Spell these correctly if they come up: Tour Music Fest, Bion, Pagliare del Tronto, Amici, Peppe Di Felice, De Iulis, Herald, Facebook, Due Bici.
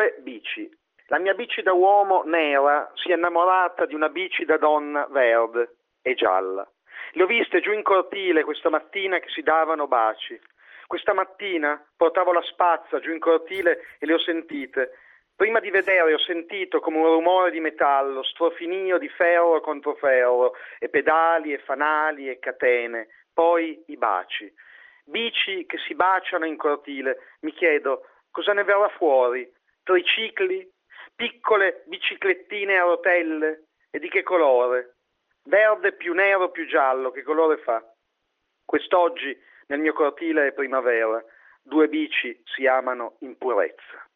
Due bici. La mia bici da uomo nera si è innamorata di una bici da donna verde e gialla. Le ho viste giù in cortile questa mattina che si davano baci. Questa mattina portavo la spazza giù in cortile e le ho sentite. Prima di vedere ho sentito come un rumore di metallo, strofinio di ferro contro ferro, e pedali e fanali e catene, poi i baci. Bici che si baciano in cortile, mi chiedo cosa ne verrà fuori? Tricicli? Piccole biciclettine a rotelle? E di che colore? Verde più nero più giallo, che colore fa? Quest'oggi nel mio cortile è primavera, due bici si amano in purezza.